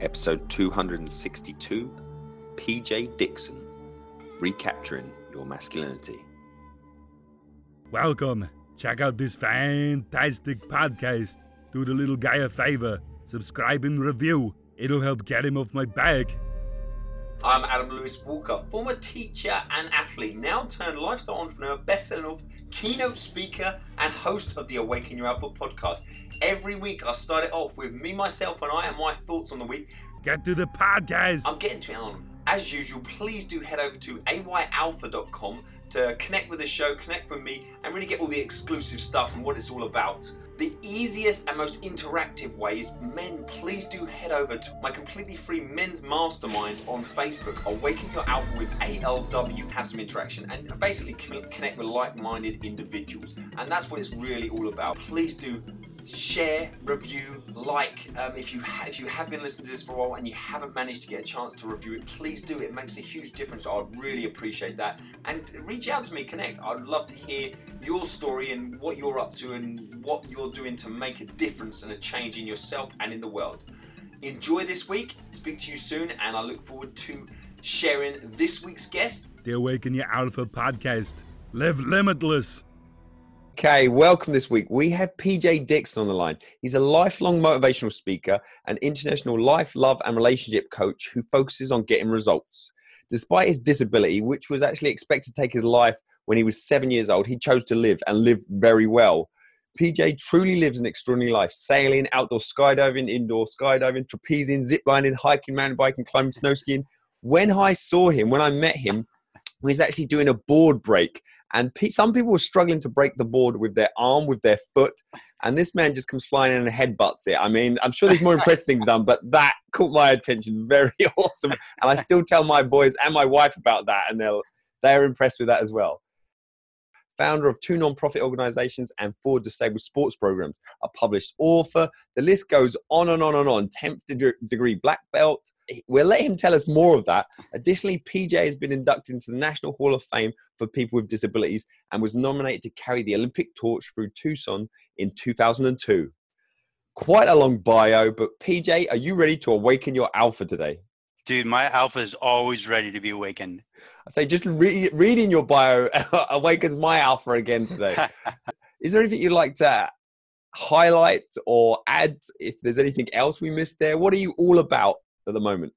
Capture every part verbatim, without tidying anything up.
Episode two hundred sixty-two, P J Dixon, Recapturing Your Masculinity. Welcome. Check out this fantastic podcast. Do the little guy a favor. Subscribe and review. It'll help get him off my back. I'm Adam Lewis Walker, former teacher and athlete, now turned lifestyle entrepreneur, best-selling author, keynote speaker, and host of the Awaken Your Alpha podcast. Every week I start it off with me, myself, and I and my thoughts on the week. Get to the podcast. I'm getting to it, Alan. As usual, please do head over to ay alpha dot com to connect with the show, connect with me, and really get all the exclusive stuff and what it's all about. The easiest and most interactive way is, men, please do head over to my completely free men's mastermind on Facebook, Awaken Your Alpha with A L W, have some interaction, and basically connect with like-minded individuals. And that's what it's really all about. Please do share, review, like. Um, if you ha- if you have been listening to this for a while and you haven't managed to get a chance to review it, please do. It makes a huge difference. I'd really appreciate that. And reach out to me, connect. I'd love to hear your story and what you're up to and what you're doing to make a difference and a change in yourself and in the world. Enjoy this week. Speak to you soon, and I look forward to sharing this week's guest. The Awaken Your Alpha podcast. Live limitless. Okay, welcome this week. We have P J Dixon on the line. He's a lifelong motivational speaker and international life, love, and relationship coach who focuses on getting results. Despite his disability, which was actually expected to take his life when he was seven years old, he chose to live and live very well. P J truly lives an extraordinary life, sailing, outdoor skydiving, indoor skydiving, trapezing, ziplining, hiking, mountain biking, climbing, snow skiing. When I saw him, when I met him, he was actually doing a board break. And some people were struggling to break the board with their arm, with their foot. And this man just comes flying in and headbutts it. I mean, I'm sure there's more impressive things done, but that caught my attention. Very awesome. And I still tell my boys and my wife about that, and they're, they're impressed with that as well. Founder of two non-profit organizations and four disabled sports programs. A published author. The list goes on and on and on. tenth degree black belt. We'll let him tell us more of that. Additionally, P J has been inducted into the National Hall of Fame for people with disabilities and was nominated to carry the Olympic torch through Tucson in two thousand two. Quite a long bio, but P J, are you ready to awaken your alpha today? Dude, my alpha is always ready to be awakened. I say just re- reading your bio awakens my alpha again today. Is there anything you'd like to highlight or add? If there's anything else we missed there, what are you all about at the moment?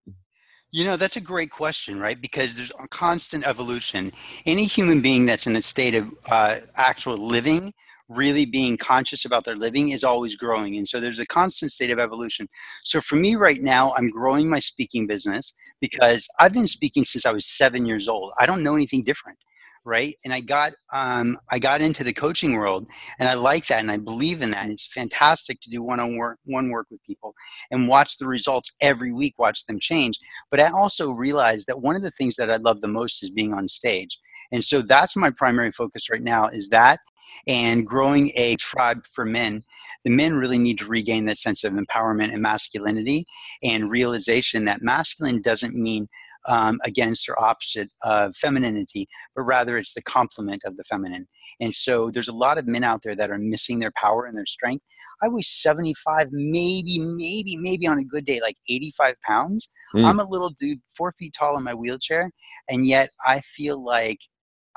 You know, that's a great question, right? Because there's a constant evolution. Any human being that's in a state of uh, actual living, really being conscious about their living, is always growing. And so there's a constant state of evolution. So for me right now, I'm growing my speaking business because I've been speaking since I was seven years old. I don't know anything different. Right. And I got um, I got into the coaching world, and I like that, and I believe in that. And it's fantastic to do one-on-one work, one work with people and watch the results every week, watch them change. But I also realized that one of the things that I love the most is being on stage. And so that's my primary focus right now, is that and growing a tribe for men. The men really need to regain that sense of empowerment and masculinity, and realization that masculine doesn't mean Um, against or opposite of femininity, but rather it's the complement of the feminine. And so there's a lot of men out there that are missing their power and their strength. I weigh seventy-five, maybe, maybe, maybe on a good day, like eighty-five pounds. Mm. I'm a little dude, four feet tall in my wheelchair, and yet I feel like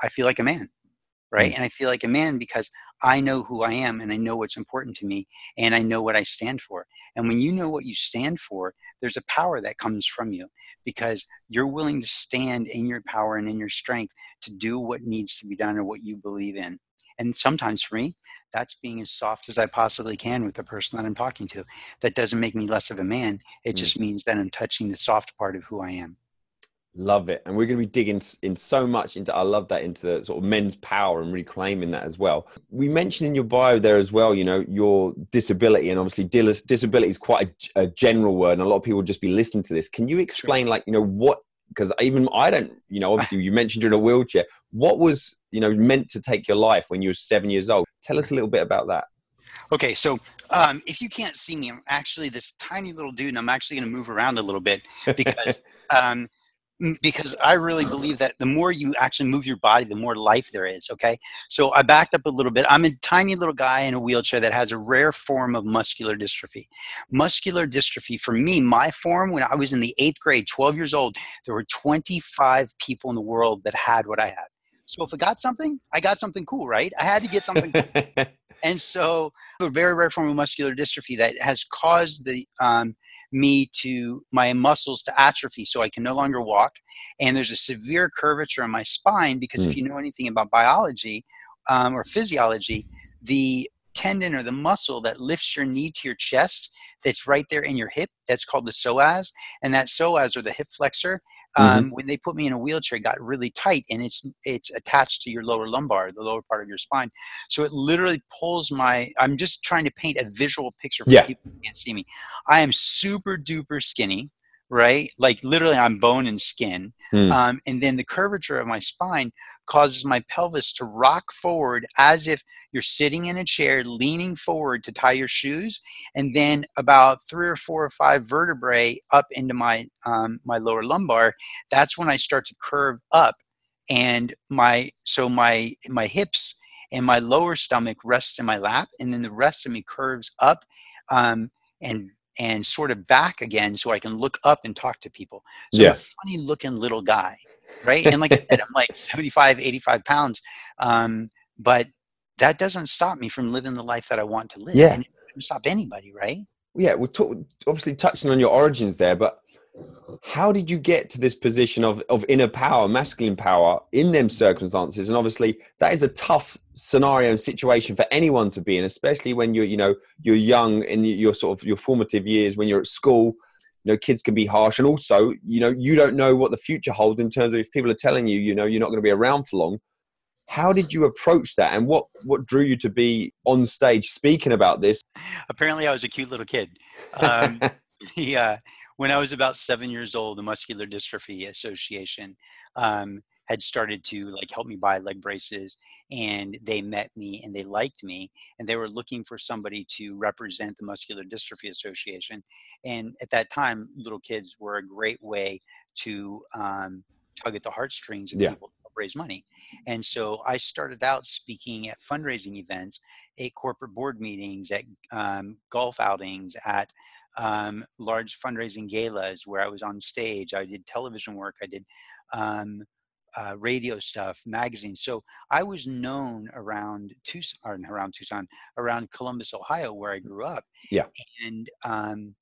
I feel like a man. Right. And I feel like a man because I know who I am, and I know what's important to me, and I know what I stand for. And when you know what you stand for, there's a power that comes from you because you're willing to stand in your power and in your strength to do what needs to be done or what you believe in. And sometimes for me, that's being as soft as I possibly can with the person that I'm talking to. That doesn't make me less of a man. It just means that I'm touching the soft part of who I am. Love it. And we're going to be digging in so much into, I love that, into the sort of men's power and reclaiming that as well. We mentioned in your bio there as well, you know, your disability, and obviously disability is quite a, a general word, and a lot of people will just be listening to this. Can you explain, like, you know, what, because even I don't, you know, obviously you mentioned you're in a wheelchair. What was, you know, meant to take your life when you were seven years old? Tell us a little bit about that. Okay, so um, if you can't see me, I'm actually this tiny little dude, and I'm actually going to move around a little bit because um because I really believe that the more you actually move your body, the more life there is, okay? So I backed up a little bit. I'm a tiny little guy in a wheelchair that has a rare form of muscular dystrophy. Muscular dystrophy, for me, my form, when I was in the eighth grade, twelve years old, there were twenty-five people in the world that had what I had. So if I got something, I got something cool, right? I had to get something cool. And so a very rare form of muscular dystrophy that has caused the um, me to my muscles to atrophy, so I can no longer walk. And there's a severe curvature in my spine because mm. if you know anything about biology um, or physiology, the tendon or the muscle that lifts your knee to your chest, that's right there in your hip, that's called the psoas. And that psoas, or the hip flexor, um, mm-hmm. when they put me in a wheelchair, it got really tight, and it's it's attached to your lower lumbar, the lower part of your spine. So it literally pulls my, I'm just trying to paint a visual picture for yeah. people who can't see me. I am super duper skinny, right? Like literally I'm bone and skin. Mm. Um, and then the curvature of my spine causes my pelvis to rock forward as if you're sitting in a chair, leaning forward to tie your shoes. And then about three or four or five vertebrae up into my, um, my lower lumbar. That's when I start to curve up, and my, so my, my hips and my lower stomach rests in my lap. And then the rest of me curves up, um, and and sort of back again so I can look up and talk to people. So yeah. I'm a funny looking little guy, right? And like I said, I'm like seventy-five, eighty-five pounds. Um, but that doesn't stop me from living the life that I want to live. Yeah. And it doesn't stop anybody, right? Yeah, we're talk- obviously touching on your origins there, but how did you get to this position of, of inner power, masculine power in them circumstances? And obviously that is a tough scenario and situation for anyone to be in, especially when you're, you know, you're young in your sort of your formative years, when you're at school, you know, kids can be harsh. And also, you know, you don't know what the future holds in terms of if people are telling you, you know, you're not going to be around for long. How did you approach that, and what, what drew you to be on stage speaking about this? Apparently I was a cute little kid. Um, yeah. When I was about seven years old, the Muscular Dystrophy Association um, had started to like help me buy leg braces, and they met me and they liked me, and they were looking for somebody to represent the Muscular Dystrophy Association. And at that time, little kids were a great way to um, tug at the heartstrings of yeah. people to raise money. And so I started out speaking at fundraising events, at corporate board meetings, at um, golf outings, at um, large fundraising galas where I was on stage. I did television work. I did, um, uh, radio stuff, magazines. So I was known around Tucson, or around Tucson, around Columbus, Ohio, where I grew up. Yeah. And, um,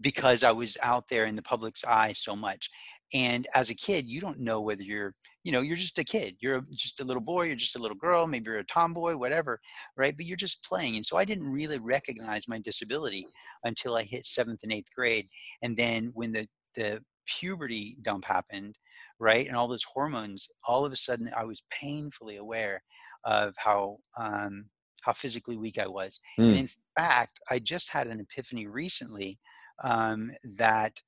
because I was out there in the public's eye so much. And as a kid, you don't know whether you're, you know, you're just a kid. You're just a little boy. You're just a little girl. Maybe you're a tomboy, whatever, right? But you're just playing. And so I didn't really recognize my disability until I hit seventh and eighth grade. And then when the, the puberty dump happened, right, and all those hormones, all of a sudden I was painfully aware of how, um, how physically weak I was. Mm. And in fact, I just had an epiphany recently um, that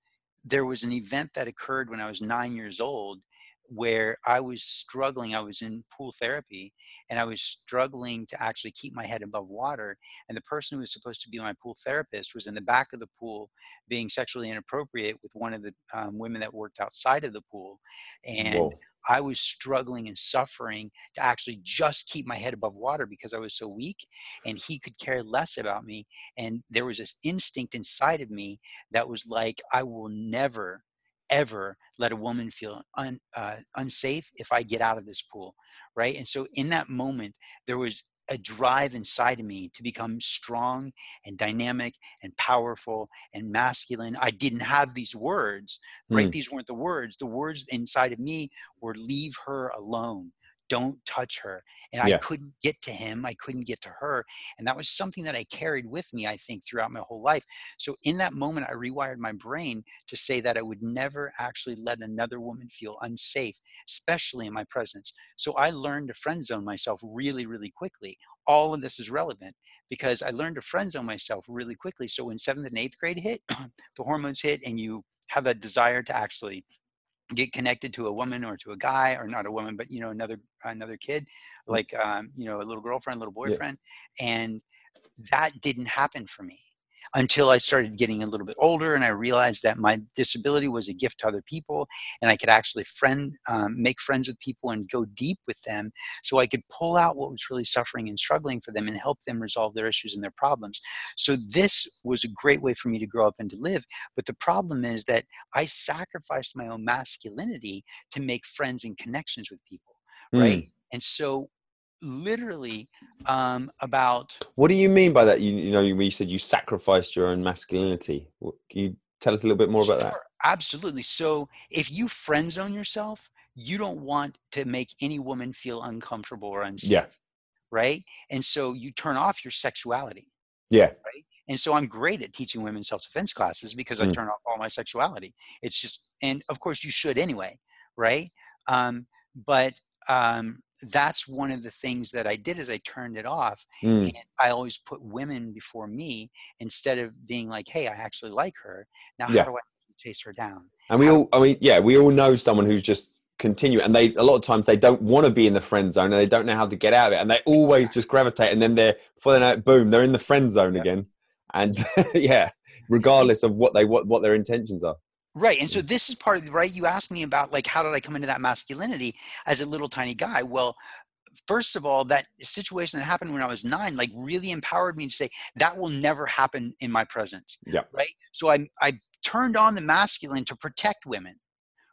there was an event that occurred when I was nine years old where I was struggling. I was in pool therapy, and I was struggling to actually keep my head above water. And the person who was supposed to be my pool therapist was in the back of the pool being sexually inappropriate with one of the um, women that worked outside of the pool. And Whoa. I was struggling and suffering to actually just keep my head above water because I was so weak, and he could care less about me. And there was this instinct inside of me that was like, I will never, ever let a woman feel un, uh, unsafe if I get out of this pool, right? And so in that moment, there was a drive inside of me to become strong and dynamic and powerful and masculine. I didn't have these words, right? Mm. These weren't the words. The words inside of me were leave her alone. Don't touch her. And yeah. I couldn't get to him. I couldn't get to her. And that was something that I carried with me, I think, throughout my whole life. So in that moment, I rewired my brain to say that I would never actually let another woman feel unsafe, especially in my presence. So I learned to friend zone myself really, really quickly. All of this is relevant because I learned to friend zone myself really quickly. So when seventh and eighth grade hit, the hormones hit, and you have that desire to actually get connected to a woman or to a guy, or not a woman, but, you know, another, another kid, like, um, you know, a little girlfriend, a little boyfriend. Yeah. And that didn't happen for me. until I started getting a little bit older, and I realized that my disability was a gift to other people, and I could actually friend, um, make friends with people and go deep with them, so I could pull out what was really suffering and struggling for them and help them resolve their issues and their problems. So this was a great way for me to grow up and to live. But the problem is that I sacrificed my own masculinity to make friends and connections with people, right? Mm. And so literally um, about... What do you mean by that? You, you know, you said you sacrificed your own masculinity. Can you tell us a little bit more about sure, that? Absolutely. So if you friend zone yourself, you don't want to make any woman feel uncomfortable or unsafe, yeah. right? And so you turn off your sexuality. Yeah. Right? And so I'm great at teaching women self-defense classes because I mm. turn off all my sexuality. It's just, and of course you should anyway, right? Um, but um, that's one of the things that I did is I turned it off. Mm. And I always put women before me instead of being like, hey, I actually like her. Now, yeah. how do I chase her down? And we how- all, I mean, yeah, we all know someone who's just continue. And they, a lot of times they don't want to be in the friend zone and they don't know how to get out of it. And they always just gravitate. And then they're, before they know it, boom, they're in the friend zone yep. again. And yeah, regardless of what they what, what their intentions are. Right. And so this is part of the right. You asked me about like, how did I come into that masculinity as a little tiny guy? Well, first of all, that situation that happened when I was nine, like really empowered me to say that will never happen in my presence. Yeah. Right. So I, I turned on the masculine to protect women.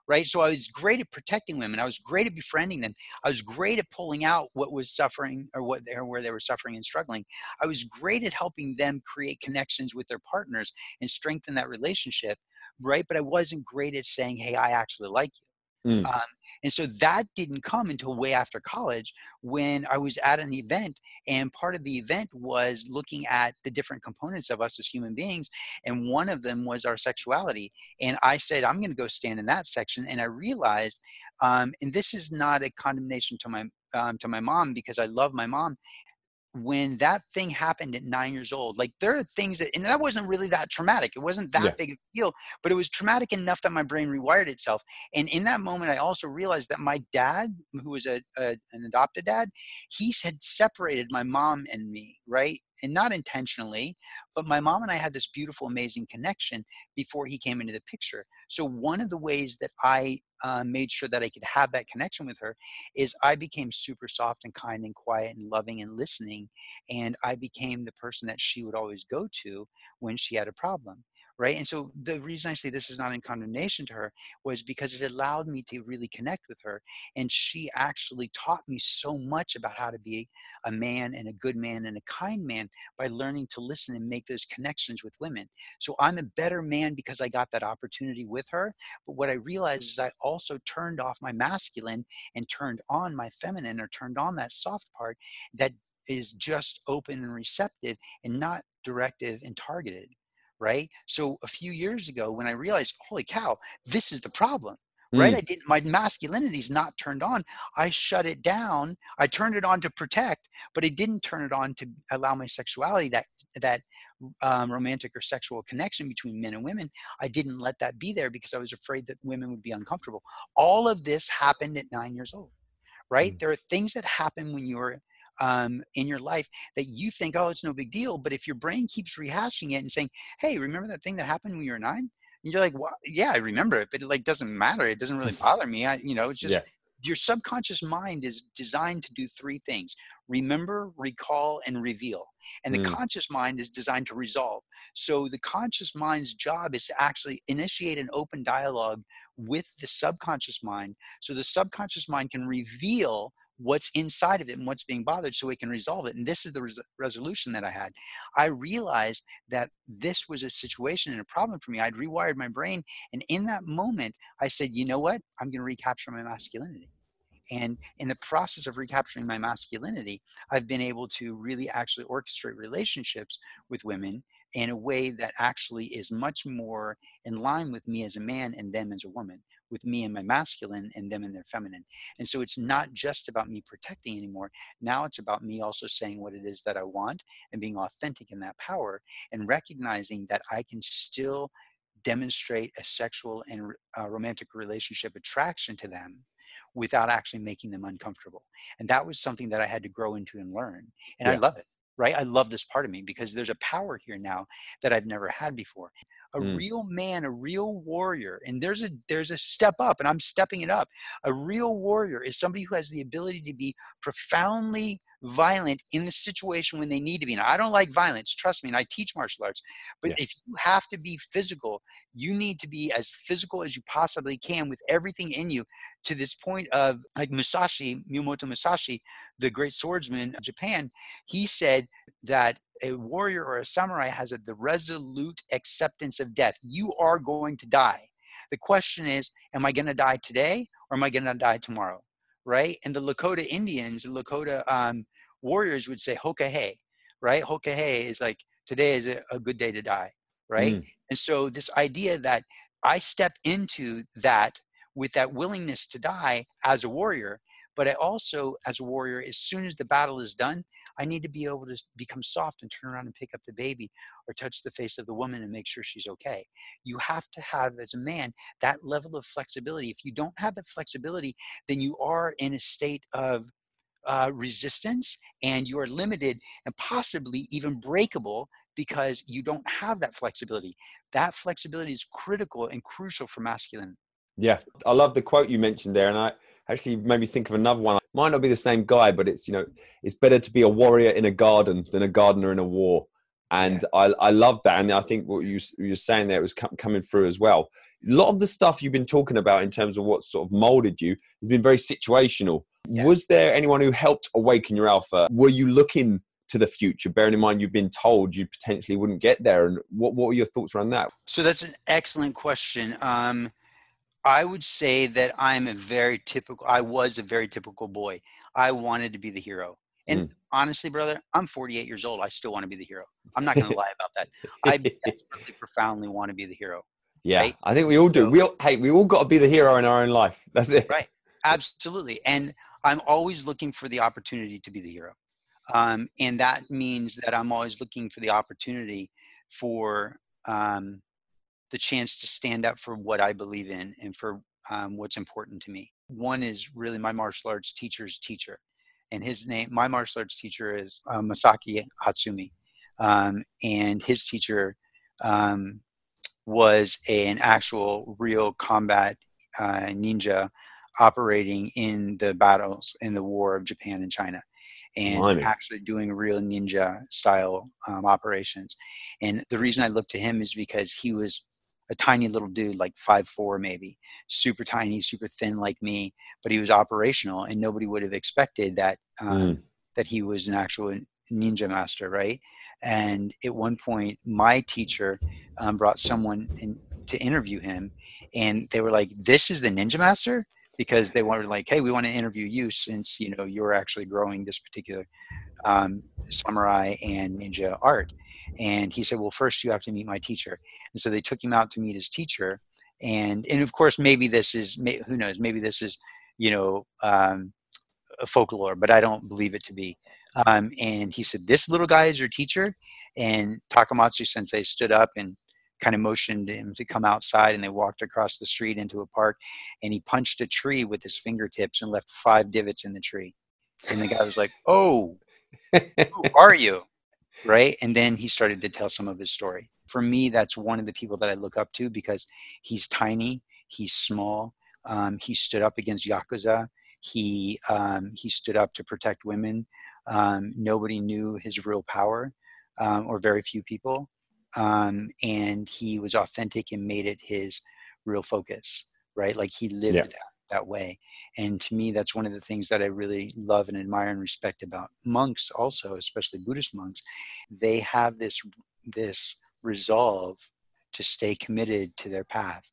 Right. So I was great at protecting women. I was great at befriending them. I was great at pulling out what was suffering or what they, where they were suffering and struggling. I was great at helping them create connections with their partners and strengthen that relationship. Right. But I wasn't great at saying, hey, I actually like you. Mm. Um, and so that didn't come until way after college when I was at an event. And part of the event was looking at the different components of us as human beings. And one of them was our sexuality. And I said, I'm going to go stand in that section. And I realized, um, and this is not a condemnation to my, um, to my mom because I love my mom. When that thing happened at nine years old, like there are things that, and that wasn't really that traumatic. It wasn't that yeah. big of a deal, but it was traumatic enough that my brain rewired itself. And in that moment, I also realized that my dad, who was a, a an adopted dad, he had separated my mom and me, right? And not intentionally, but my mom and I had this beautiful, amazing connection before he came into the picture. So one of the ways that I Uh, made sure that I could have that connection with her is I became super soft and kind and quiet and loving and listening. And I became the person that she would always go to when she had a problem. Right. And so the reason I say this is not in condemnation to her was because it allowed me to really connect with her. And she actually taught me so much about how to be a man and a good man and a kind man by learning to listen and make those connections with women. So I'm a better man because I got that opportunity with her. But what I realized is I also turned off my masculine and turned on my feminine or turned on that soft part that is just open and receptive and not directive and targeted. Right. So a few years ago when I realized, holy cow, this is the problem, right? Mm. I didn't, my masculinity is not turned on. I shut it down. I turned it on to protect, but I didn't turn it on to allow my sexuality, that, that um, romantic or sexual connection between men and women. I didn't let that be there because I was afraid that women would be uncomfortable. All of this happened at nine years old, right? Mm. There are things that happen when you're Um, in your life that you think, oh, it's no big deal. But if your brain keeps rehashing it and saying, hey, remember that thing that happened when you were nine? And you're like, well, yeah, I remember it, but it like doesn't matter. It doesn't really bother me. I, you know, it's just yeah. your subconscious mind is designed to do three things: remember, recall, and reveal. And the mm. conscious mind is designed to resolve. So the conscious mind's job is to actually initiate an open dialogue with the subconscious mind. So the subconscious mind can reveal what's inside of it and what's being bothered so we can resolve it. And this is the res- resolution that I had. I realized that this was a situation and a problem for me. I'd rewired my brain. And in that moment, I said, you know what? I'm going to recapture my masculinity. And in the process of recapturing my masculinity, I've been able to really actually orchestrate relationships with women in a way that actually is much more in line with me as a man and them as a woman, with me and my masculine and them and their feminine. And so it's not just about me protecting anymore. Now it's about me also saying what it is that I want and being authentic in that power and recognizing that I can still demonstrate a sexual and uh, romantic relationship attraction to them without actually making them uncomfortable. And that was something that I had to grow into and learn. And yeah. I love it. right? I love this part of me because there's a power here now that I've never had before. A mm. real man, a real warrior, and there's a there's a step up, and I'm stepping it up. A real warrior is somebody who has the ability to be profoundly violent in the situation when they need to be. And I don't like violence, trust me, and I teach martial arts, but yeah. if you have to be physical, you need to be as physical as you possibly can with everything in you, to this point of, like, Musashi, Miyamoto Musashi, the great swordsman of Japan, he said that a warrior or a samurai has a, the resolute acceptance of death. You are going to die. The question is, am I going to die today or am I going to die tomorrow? Right? And the Lakota Indians, the Lakota um, warriors would say Hokahe, right? Hokahe is like, today is a, a good day to die, right? Mm. And so this idea that I step into that with that willingness to die as a warrior, but I also, as a warrior, as soon as the battle is done, I need to be able to become soft and turn around and pick up the baby or touch the face of the woman and make sure she's okay. You have to have, as a man, that level of flexibility. If you don't have that flexibility, then you are in a state of uh, resistance, and you are limited and possibly even breakable because you don't have that flexibility. That flexibility is critical and crucial for masculine. Yeah, I love the quote you mentioned there, and I actually made me think of another one. Might not be the same guy, but it's, you know, it's better to be a warrior in a garden than a gardener in a war. And yeah. I, I love that. And I think what you, you were saying there was com- coming through as well. A lot of the stuff you've been talking about in terms of what sort of molded you has been very situational. Yeah. Was there anyone who helped awaken your alpha? Were you looking to the future, bearing in mind you've been told you potentially wouldn't get there? And what, what were your thoughts around that? So that's an excellent question. Um, I would say that I'm a very typical, I was a very typical boy. I wanted to be the hero. And mm. honestly, brother, I'm forty-eight years old. I still want to be the hero. I'm not going to lie about that. I desperately, profoundly want to be the hero. Yeah, right? I think we all do. So, we all, hey, we all got to be the hero in our own life. That's it. Right. Absolutely. And I'm always looking for the opportunity to be the hero. Um, and that means that I'm always looking for the opportunity for, um, the chance to stand up for what I believe in and for um, what's important to me. One is really my martial arts teacher's teacher. And his name, my martial arts teacher is uh, Masaki Hatsumi. Um, and his teacher um, was a, an actual real combat uh, ninja operating in the battles, in the war of Japan and China. And Money. Actually doing real ninja style um, operations. And the reason I looked to him is because he was a tiny little dude, like five foot four maybe, super tiny, super thin like me, but he was operational, and nobody would have expected that um, mm. that he was an actual ninja master, right? And at one point, my teacher um, brought someone in to interview him, and they were like, "This is the ninja master?" Because they were like, "Hey, we want to interview you since, you know, you're actually growing this particular um, samurai and ninja art." And he said, "Well, first you have to meet my teacher." And so they took him out to meet his teacher. And, and of course, maybe this is, who knows, maybe this is, you know, um, a folklore, but I don't believe it to be. Um, and he said, "This little guy is your teacher?" And Takamatsu Sensei stood up and kind of motioned him to come outside, and they walked across the street into a park, and he punched a tree with his fingertips and left five divots in the tree. And the guy was like, "Oh, who are you?" Right? And then he started to tell some of his story. For me, that's one of the people that I look up to, because he's tiny, he's small, um, he stood up against Yakuza, he, um, he stood up to protect women. Um, nobody knew his real power, um, or very few people. Um, and he was authentic and made it his real focus, right? Like he lived yeah. that, that way. And to me, that's one of the things that I really love and admire and respect about monks also, especially Buddhist monks. They have this, this resolve to stay committed to their path,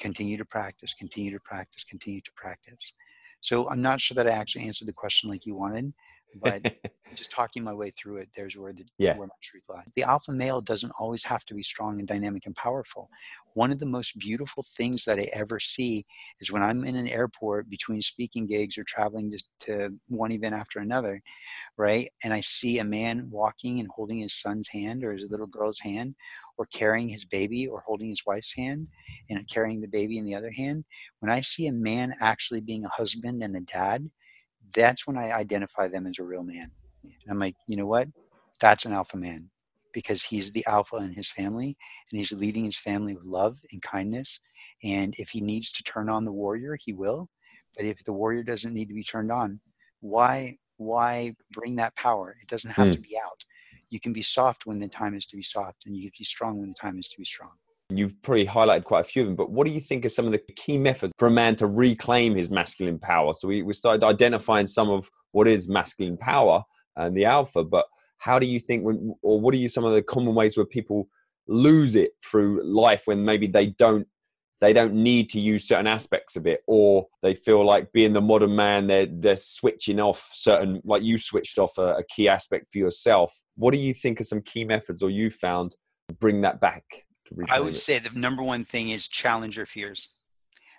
continue to practice, continue to practice, continue to practice. So I'm not sure that I actually answered the question like you wanted, but just talking my way through it, there's where the yeah. where my truth lies. The alpha male doesn't always have to be strong and dynamic and powerful. One of the most beautiful things that I ever see is when I'm in an airport between speaking gigs or traveling to, to one event after another, right? And I see a man walking and holding his son's hand or his little girl's hand, or carrying his baby, or holding his wife's hand and carrying the baby in the other hand. When I see a man actually being a husband and a dad, that's when I identify them as a real man. And I'm like, you know what? that's an alpha man, because he's the alpha in his family and he's leading his family with love and kindness. And if he needs to turn on the warrior, he will. But if the warrior doesn't need to be turned on, why, why bring that power? It doesn't have mm. to be out. You can be soft when the time is to be soft, and you can be strong when the time is to be strong. You've probably highlighted quite a few of them, but what do you think are some of the key methods for a man to reclaim his masculine power? So we, we started identifying some of what is masculine power and the alpha, but how do you think, when, or what are you some of the common ways where people lose it through life, when maybe they don't, they don't need to use certain aspects of it, or they feel like being the modern man, they're, they're switching off certain, like you switched off a, a key aspect for yourself. What do you think are some key methods, or you found, to bring that back? I would it? say the number one thing is challenge your fears.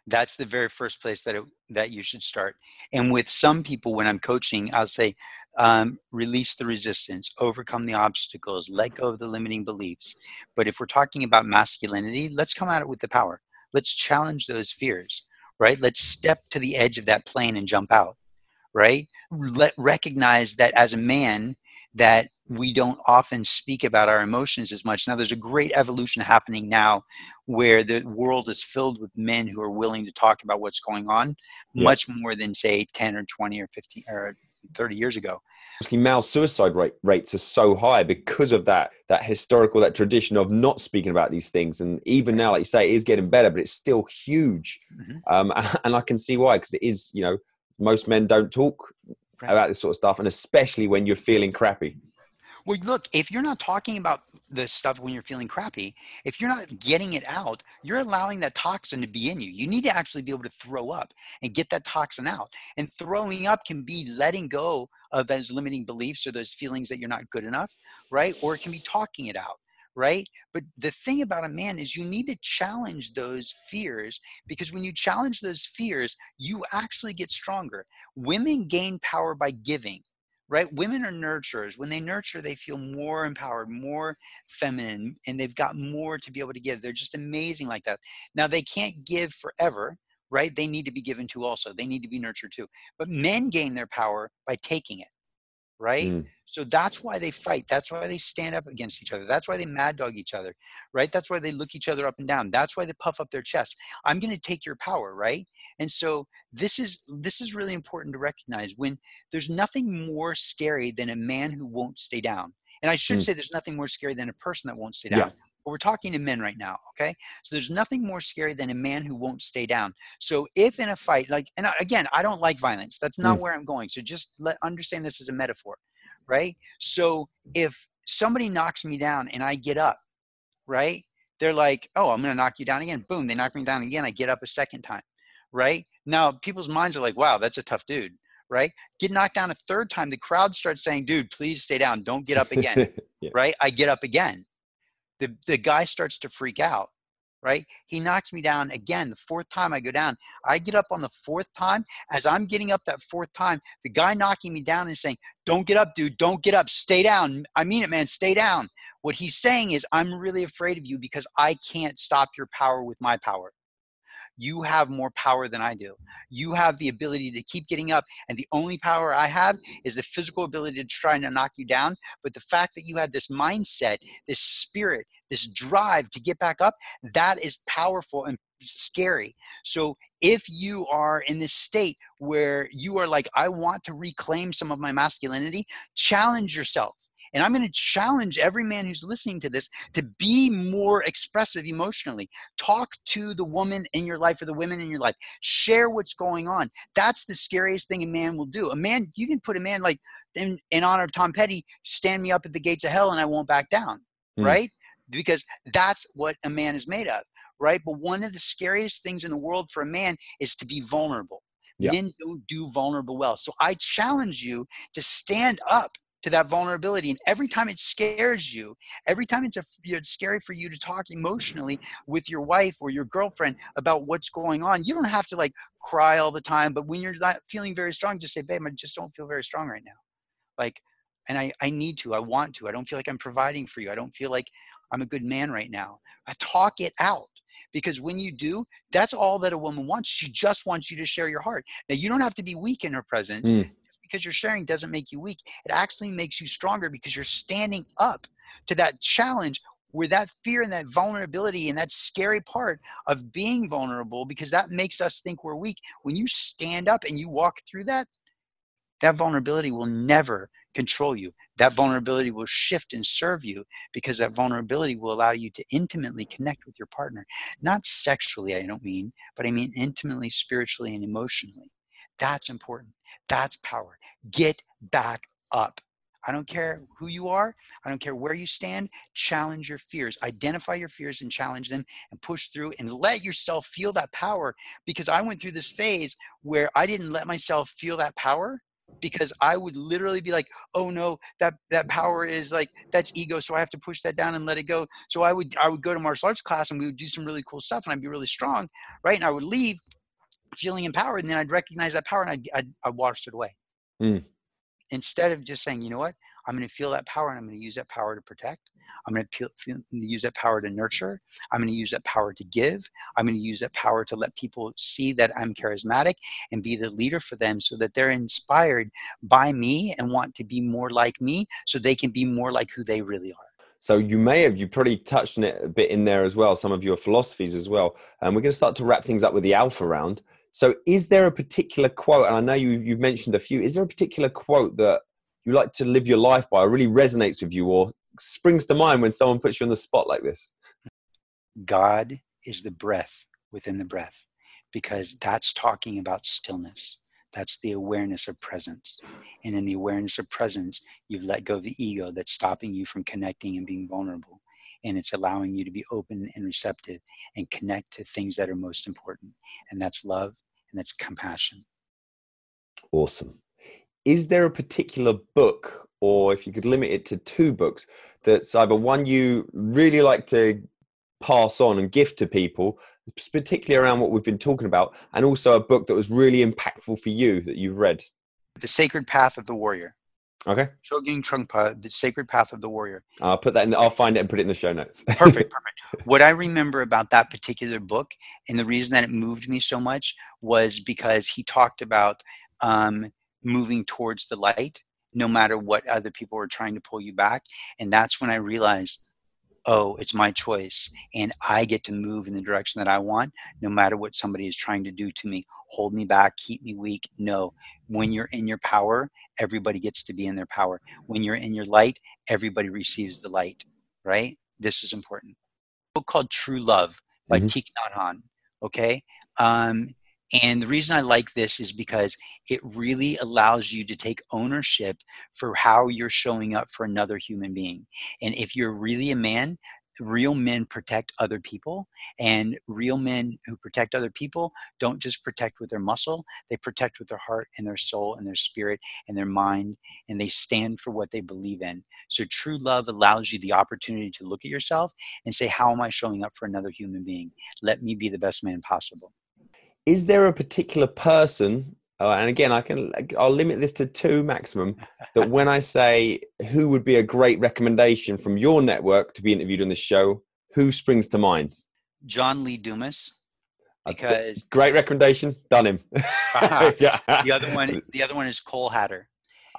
That's the very first place that it, that you should start. And with some people, when I'm coaching, I'll say, um, release the resistance, overcome the obstacles, let go of the limiting beliefs. But if we're talking about masculinity, let's come at it with the power. Let's challenge those fears, right? Let's step to the edge of that plane and jump out, right? Let, recognize that as a man, that we don't often speak about our emotions as much. Now, there's a great evolution happening now where the world is filled with men who are willing to talk about what's going on yeah. much more than, say, ten or twenty or fifteen or thirty years ago. Obviously, male suicide rate, rates are so high because of that, that historical, that tradition of not speaking about these things. And even now, like you say, it is getting better, but it's still huge. Mm-hmm. Um, and I can see why, because it is, you know, most men don't talk right. about this sort of stuff, and especially when you're feeling crappy. Well, look, if you're not talking about the stuff when you're feeling crappy, if you're not getting it out, you're allowing that toxin to be in you. You need to actually be able to throw up and get that toxin out. And throwing up can be letting go of those limiting beliefs or those feelings that you're not good enough, right? Or it can be talking it out, right? But the thing about a man is you need to challenge those fears, because when you challenge those fears, you actually get stronger. Women gain power by giving. Right? Women are nurturers. When they nurture, they feel more empowered, more feminine, and they've got more to be able to give. They're just amazing like that. Now, they can't give forever, right? They need to be given to also. They need to be nurtured too. But men gain their power by taking it, right? Mm. So that's why they fight. That's why they stand up against each other. That's why they mad dog each other, right? That's why they look each other up and down. That's why they puff up their chest. I'm going to take your power, right? And so this is this is really important to recognize. When there's nothing more scary than a man who won't stay down. And I should mm. say there's nothing more scary than a person that won't stay down. Yeah. But we're talking to men right now, okay? So there's nothing more scary than a man who won't stay down. So if in a fight, like, and again, I don't like violence. That's not mm. where I'm going. So just let understand this as a metaphor. Right? So if somebody knocks me down and I get up, right? They're like, oh, I'm going to knock you down again. Boom. They knock me down again. I get up a second time, right? Now people's minds are like, wow, that's a tough dude, right? Get knocked down a third time. The crowd starts saying, dude, please stay down. Don't get up again, yeah. right? I get up again. The, the guy starts to freak out, right? He knocks me down again. The fourth time I go down, I get up on the fourth time. As I'm getting up that fourth time, the guy knocking me down is saying, don't get up, dude, don't get up, stay down. I mean it, man, stay down. What he's saying is, I'm really afraid of you because I can't stop your power with my power. You have more power than I do. You have the ability to keep getting up. And the only power I have is the physical ability to try and knock you down. But the fact that you had this mindset, this spirit, this drive to get back up, that is powerful and scary. So if you are in this state where you are like, I want to reclaim some of my masculinity, challenge yourself. And I'm going to challenge every man who's listening to this to be more expressive emotionally. Talk to the woman in your life or the women in your life. Share what's going on. That's the scariest thing a man will do. A man, you can put a man like, in, in honor of Tom Petty, stand me up at the gates of hell and I won't back down, mm. right? Because that's what a man is made of, right? But one of the scariest things in the world for a man is to be vulnerable. Yeah. Men don't do vulnerable well. So I challenge you to stand up to that vulnerability. And every time it scares you, every time it's, a, it's scary for you to talk emotionally with your wife or your girlfriend about what's going on, you don't have to like cry all the time. But when you're not feeling very strong, just say, babe, I just don't feel very strong right now. Like, and I, I need to, I want to, I don't feel like I'm providing for you. I don't feel like I'm a good man right now. I talk it out. Because when you do, that's all that a woman wants. She just wants you to share your heart. Now, you don't have to be weak in her presence. Mm. because you're sharing doesn't make you weak. It actually makes you stronger because you're standing up to that challenge where that fear and that vulnerability and that scary part of being vulnerable, because that makes us think we're weak. When you stand up and you walk through that, that vulnerability will never control you. That vulnerability will shift and serve you, because that vulnerability will allow you to intimately connect with your partner. Not sexually, I don't mean, but I mean intimately, spiritually, and emotionally. That's important. That's power. Get back up. I don't care who you are. I don't care where you stand. Challenge your fears. Identify your fears and challenge them and push through and let yourself feel that power. Because I went through this phase where I didn't let myself feel that power, because I would literally be like, oh no, that, that power is like, that's ego. So I have to push that down and let it go. So I would, I would go to martial arts class and we would do some really cool stuff and I'd be really strong. Right. And I would leave feeling empowered. And then I'd recognize that power and I'd, I'd, I'd wash it away. Mm. Instead of just saying, you know what, I'm going to feel that power and I'm going to use that power to protect. I'm going to feel, feel, use that power to nurture. I'm going to use that power to give. I'm going to use that power to let people see that I'm charismatic and be the leader for them, so that they're inspired by me and want to be more like me, so they can be more like who they really are. So you may have, you probably touched on it a bit in there as well, some of your philosophies as well. And we're going to start to wrap things up with the alpha round. So is there a particular quote, and I know you, you've mentioned a few, is there a particular quote that you like to live your life by, or really resonates with you, or springs to mind when someone puts you on the spot like this? God is the breath within the breath, because that's talking about stillness. That's the awareness of presence. And in the awareness of presence, you've let go of the ego that's stopping you from connecting and being vulnerable. And it's allowing you to be open and receptive and connect to things that are most important. And that's love, and that's compassion. Awesome. Is there a particular book, or if you could limit it to two books, that's either one you really like to pass on and gift to people, particularly around what we've been talking about, and also a book that was really impactful for you that you've read? The Sacred Path of the Warrior. Okay. Chögyam Trungpa, The Sacred Path of the Warrior. I'll put that in. I'll find it and put it in the show notes. Perfect. Perfect. What I remember about that particular book, and the reason that it moved me so much, was because he talked about um, moving towards the light, no matter what other people were trying to pull you back. And that's when I realized, oh, it's my choice, and I get to move in the direction that I want, no matter what somebody is trying to do to me, hold me back, keep me weak. No, when you're in your power, everybody gets to be in their power. When you're in your light, everybody receives the light, right? This is important. A book called True Love by mm-hmm. Thich Nhat Hanh, okay? Um, and the reason I like this is because it really allows you to take ownership for how you're showing up for another human being. And if you're really a man, real men protect other people, and real men who protect other people don't just protect with their muscle, they protect with their heart and their soul and their spirit and their mind, and they stand for what they believe in. So True Love allows you the opportunity to look at yourself and say, how am I showing up for another human being? Let me be the best man possible. Is there a particular person, uh, and again, I can, I'll limit this to two maximum, that when I say who would be a great recommendation from your network to be interviewed on this show, who springs to mind? John Lee Dumas. Because th- great recommendation, done him. uh-huh. yeah. The other one, the other one is Cole Hatter.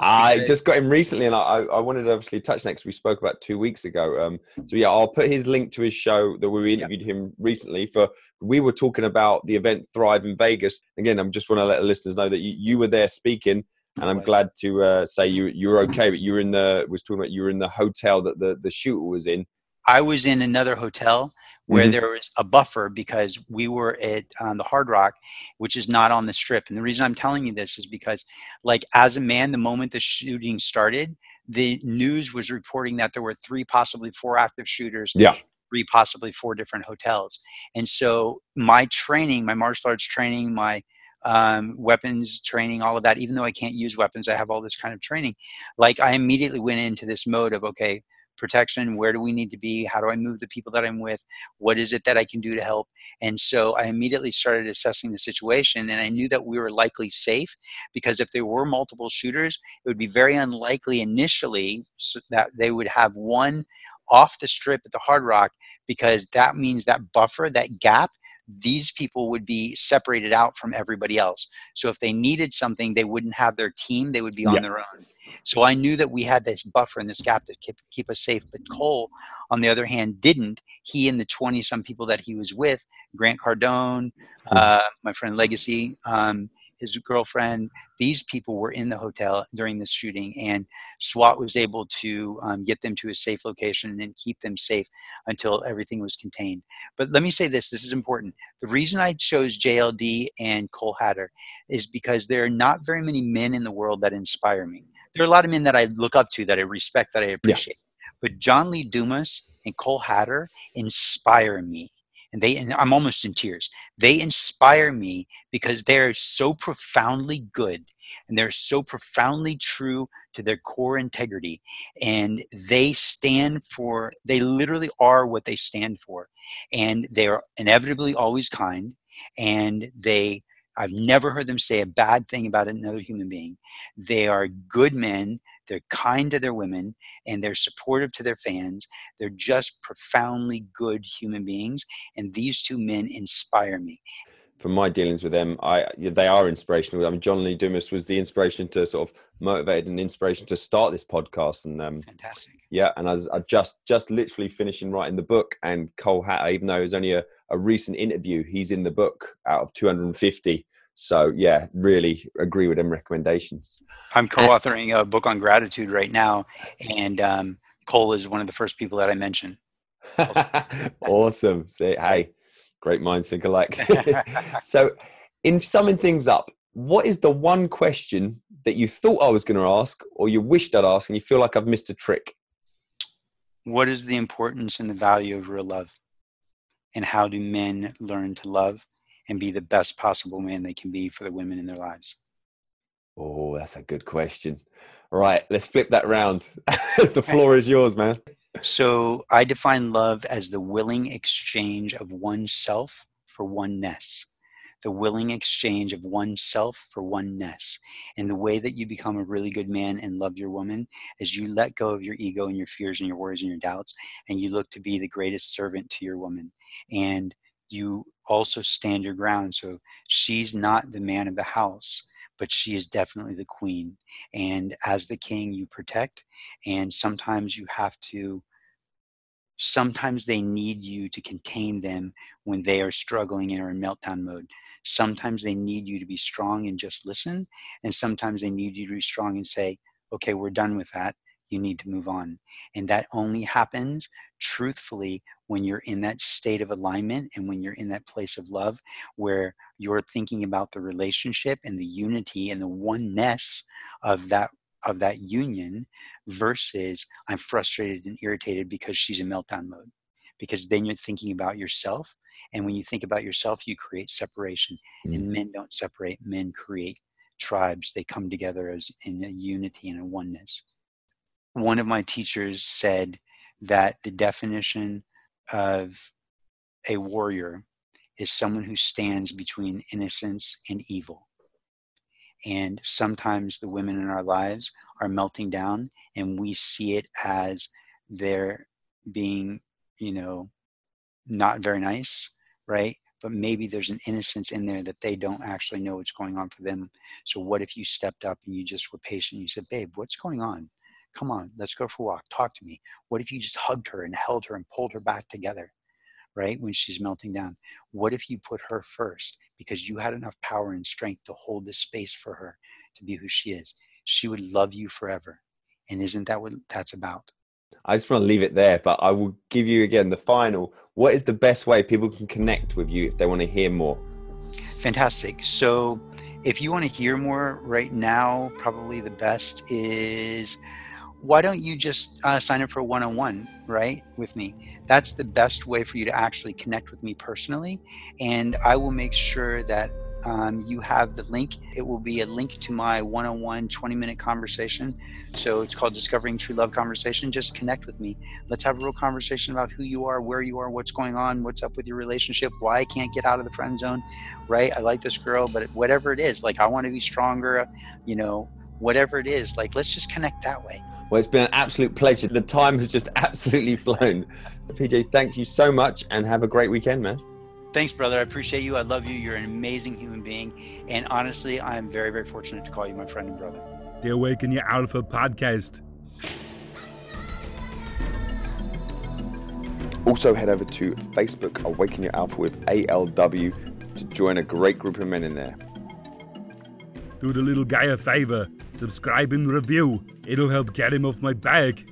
I because- just got him recently, and I, I wanted to obviously touch next. We spoke about two weeks ago. Um, so yeah, I'll put his link to his show that we interviewed yep. him recently for. We were talking about the event Thrive in Vegas. Again, I'm just want to let the listeners know that you, you were there speaking, and I'm glad to uh, say you you're okay. But you were in the was talking about you were in the hotel that the the shooter was in. I was in another hotel where mm-hmm. there was a buffer, because we were at um, the Hard Rock, which is not on the strip. And the reason I'm telling you this is because, like, as a man, the moment the shooting started, the news was reporting that there were three, possibly four active shooters. Yeah. Three, possibly four different hotels. And so my training, my martial arts training, my um, weapons training, all of that, even though I can't use weapons, I have all this kind of training. Like, I immediately went into this mode of, okay, protection, where do we need to be? How do I move the people that I'm with? What is it that I can do to help? And so I immediately started assessing the situation, and I knew that we were likely safe, because if there were multiple shooters, it would be very unlikely initially that they would have one off the strip at the Hard Rock, because that means that buffer, that gap, these people would be separated out from everybody else. So if they needed something, they wouldn't have their team. They would be on yeah. their own. So I knew that we had this buffer and this gap to keep, keep us safe. But Cole, on the other hand, didn't. He and the twenty-some people that he was with, Grant Cardone, uh, my friend Legacy, um, his girlfriend, these people were in the hotel during this shooting, and SWAT was able to um, get them to a safe location and keep them safe until everything was contained. But let me say this, this is important. The reason I chose J L D and Cole Hatter is because there are not very many men in the world that inspire me. There are a lot of men that I look up to, that I respect, that I appreciate. Yeah. But John Lee Dumas and Cole Hatter inspire me. And they, and I'm almost in tears. They inspire me because they're so profoundly good, and they're so profoundly true to their core integrity. And they stand for, they literally are what they stand for. And they are inevitably always kind. And they, I've never heard them say a bad thing about another human being. They are good men. They're kind to their women, and they're supportive to their fans. They're just profoundly good human beings. And these two men inspire me. From my dealings with them, I, they are inspirational. I mean, John Lee Dumas was the inspiration to sort of motivate and inspiration to start this podcast. And um, fantastic. Yeah. And I was, I just, just literally finishing writing the book, and Cole Hatter, even though it was only a, a recent interview, he's in the book out of two hundred fifty. So yeah, really agree with them recommendations. I'm co-authoring and, a book on gratitude right now. And um, Cole is one of the first people that I mentioned. Awesome. See, hey. Great minds think alike. So in summing things up, what is the one question that you thought I was going to ask, or you wished I'd ask, and you feel like I've missed a trick? What is the importance and the value of real love? And how do men learn to love and be the best possible man they can be for the women in their lives? Oh, that's a good question. All right, let's flip that round. The floor is yours, man. So I define love as the willing exchange of oneself for oneness, the willing exchange of oneself for oneness. And the way that you become a really good man and love your woman is you let go of your ego and your fears and your worries and your doubts, and you look to be the greatest servant to your woman. And you also stand your ground. So she's not the man of the house, but she is definitely the queen. And as the king, you protect. And sometimes you have to, sometimes they need you to contain them when they are struggling and are in meltdown mode. Sometimes they need you to be strong and just listen. And sometimes they need you to be strong and say, okay, we're done with that. You need to move on. And that only happens truthfully when you're in that state of alignment, and when you're in that place of love where you're thinking about the relationship and the unity and the oneness of that of that union, versus I'm frustrated and irritated because she's in meltdown mode. Because then you're thinking about yourself, and when you think about yourself, you create separation. Mm. And men don't separate. Men create tribes. They come together as in a unity and a oneness. One of my teachers said that the definition of a warrior is someone who stands between innocence and evil. And sometimes the women in our lives are melting down, and we see it as they're being, you know, not very nice, right? But maybe there's an innocence in there that they don't actually know what's going on for them. So what if you stepped up and you just were patient? You said, babe, what's going on? Come on, let's go for a walk. Talk to me. What if you just hugged her and held her and pulled her back together, right? When she's melting down. What if you put her first, because you had enough power and strength to hold this space for her to be who she is? She would love you forever. And isn't that what that's about? I just want to leave it there, but I will give you again the final. What is the best way people can connect with you if they want to hear more? Fantastic. So if you want to hear more right now, probably the best is... why don't you just uh, sign up for a one-on-one, right, with me? That's the best way for you to actually connect with me personally. And I will make sure that um, you have the link. It will be a link to my one-on-one twenty-minute conversation. So it's called Discovering True Love Conversation. Just connect with me. Let's have a real conversation about who you are, where you are, what's going on, what's up with your relationship, why I can't get out of the friend zone, right? I like this girl, but whatever it is, like I want to be stronger, you know, whatever it is, like let's just connect that way. Well, it's been an absolute pleasure. The time has just absolutely flown. P J, thank you so much, and have a great weekend, man. Thanks, brother. I appreciate you. I love you. You're an amazing human being. And honestly, I'm very, very fortunate to call you my friend and brother. The Awaken Your Alpha podcast. Also head over to Facebook, Awaken Your Alpha with A L W, to join a great group of men in there. Do the little guy a favor, subscribe and review. It'll help get him off my back.